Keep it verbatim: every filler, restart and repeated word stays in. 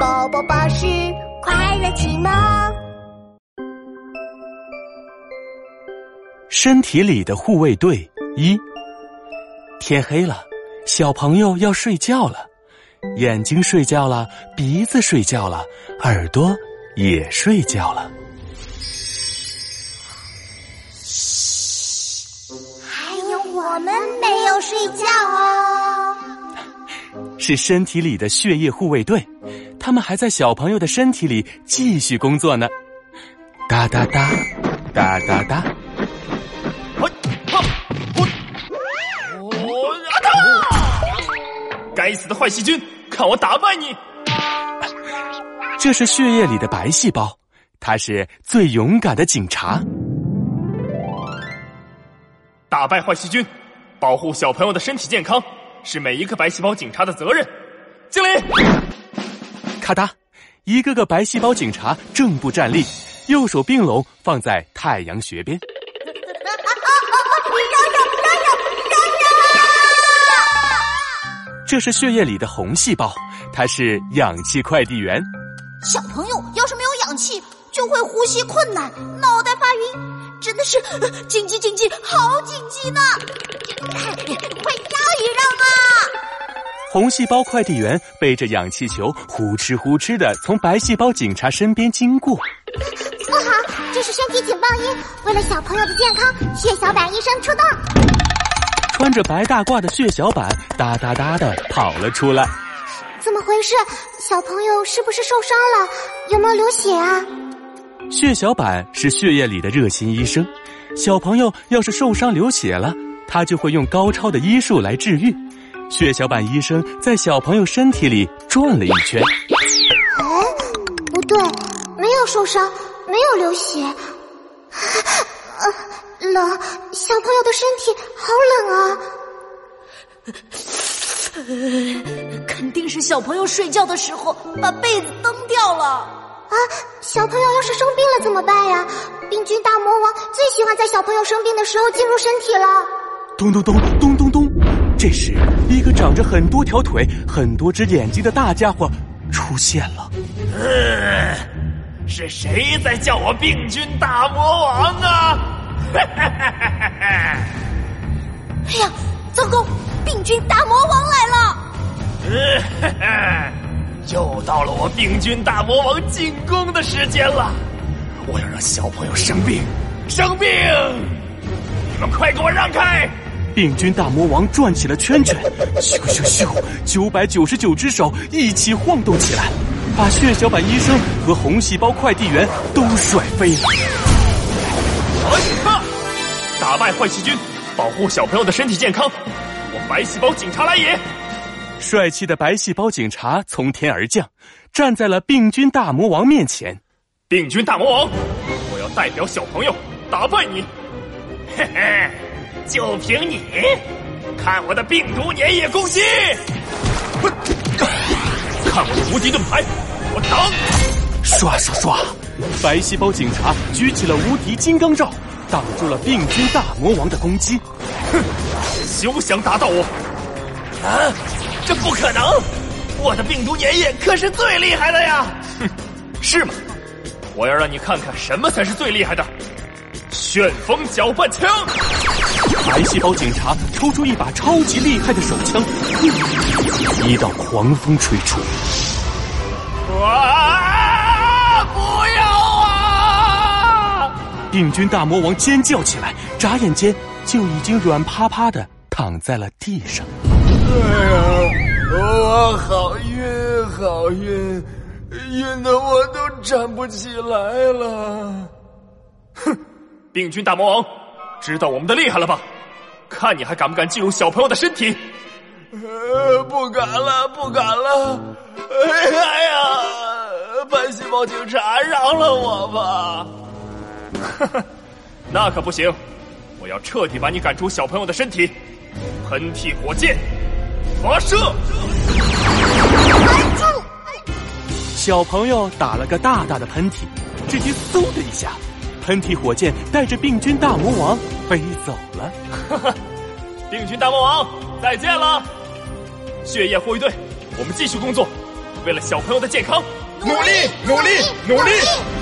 宝宝巴士快乐启蒙。身体里的护卫队一。天黑了，小朋友要睡觉了，眼睛睡觉了，鼻子睡觉了，耳朵也睡觉了。还有我们没有睡觉哦。是身体里的血液护卫队，他们还在小朋友的身体里继续工作呢。哒哒哒，哒哒哒。该死的坏细菌，看我打败你！这是血液里的白细胞，它是最勇敢的警察。打败坏细菌，保护小朋友的身体健康，是每一个白细胞警察的责任。敬礼！咔嗒，一个个白细胞警察正步站立，右手并拢放在太阳穴边。这是血液里的红细胞，它是氧气快递员。小朋友要是没有氧气，就会呼吸困难，脑袋发晕，真的是紧急紧急，好紧急呢！快让一让啊！红细胞快递员背着氧气球，呼哧呼哧地从白细胞警察身边经过。不好，这是身体警报音，为了小朋友的健康，血小板医生出动。穿着白大褂的血小板哒哒哒地跑了出来。怎么回事？小朋友是不是受伤了？有没有流血啊？血小板是血液里的热心医生，小朋友要是受伤流血了，他就会用高超的医术来治愈。血小板医生在小朋友身体里转了一圈。哎，不对，没有受伤，没有流血。呃冷，小朋友的身体好冷啊！肯定是小朋友睡觉的时候把被子蹬掉了啊！小朋友要是生病了怎么办呀？病菌大魔王最喜欢在小朋友生病的时候进入身体了。咚咚咚咚咚咚！这时，一个长着很多条腿、很多只眼睛的大家伙出现了。呃，是谁在叫我病菌大魔王啊？哎呀，糟糕！病菌大魔王来了！又到了我病菌大魔王进攻的时间了！我要让小朋友生病，生病！你们快给我让开！病菌大魔王转起了圈圈，咻咻咻！九百九十九只手一起晃动起来，把血小板医生和红细胞快递员都甩飞了。打败坏细菌，保护小朋友的身体健康，我白细胞警察来也！帅气的白细胞警察从天而降，站在了病菌大魔王面前。病菌大魔王，我要代表小朋友打败你！嘿嘿，就凭你，看我的病毒粘液攻击！看我的无敌盾牌，我挡！刷刷刷！白细胞警察举起了无敌金刚罩，挡住了病菌大魔王的攻击。哼，休想打倒我！啊，这不可能！我的病毒粘液可是最厉害的呀！哼，是吗？我要让你看看什么才是最厉害的！旋风搅拌枪！白细胞警察抽出一把超级厉害的手枪，一道狂风吹出。哇！不要！病菌大魔王尖叫起来，眨眼间就已经软趴趴的躺在了地上。哎呀，我好晕，好晕，晕得我都站不起来了。哼，病菌大魔王，知道我们的厉害了吧？看你还敢不敢进入小朋友的身体？呃，不敢了，不敢了。哎呀，白细胞警察，饶了我吧！哈哈，那可不行！我要彻底把你赶出小朋友的身体。喷嚏火箭，发射！小朋友打了个大大的喷嚏，只听嗖的一下，喷嚏火箭带着病菌大魔王飞走了。哈哈，病菌大魔王，再见了！血液护卫队，我们继续工作，为了小朋友的健康，努力，努力，努力。努力努力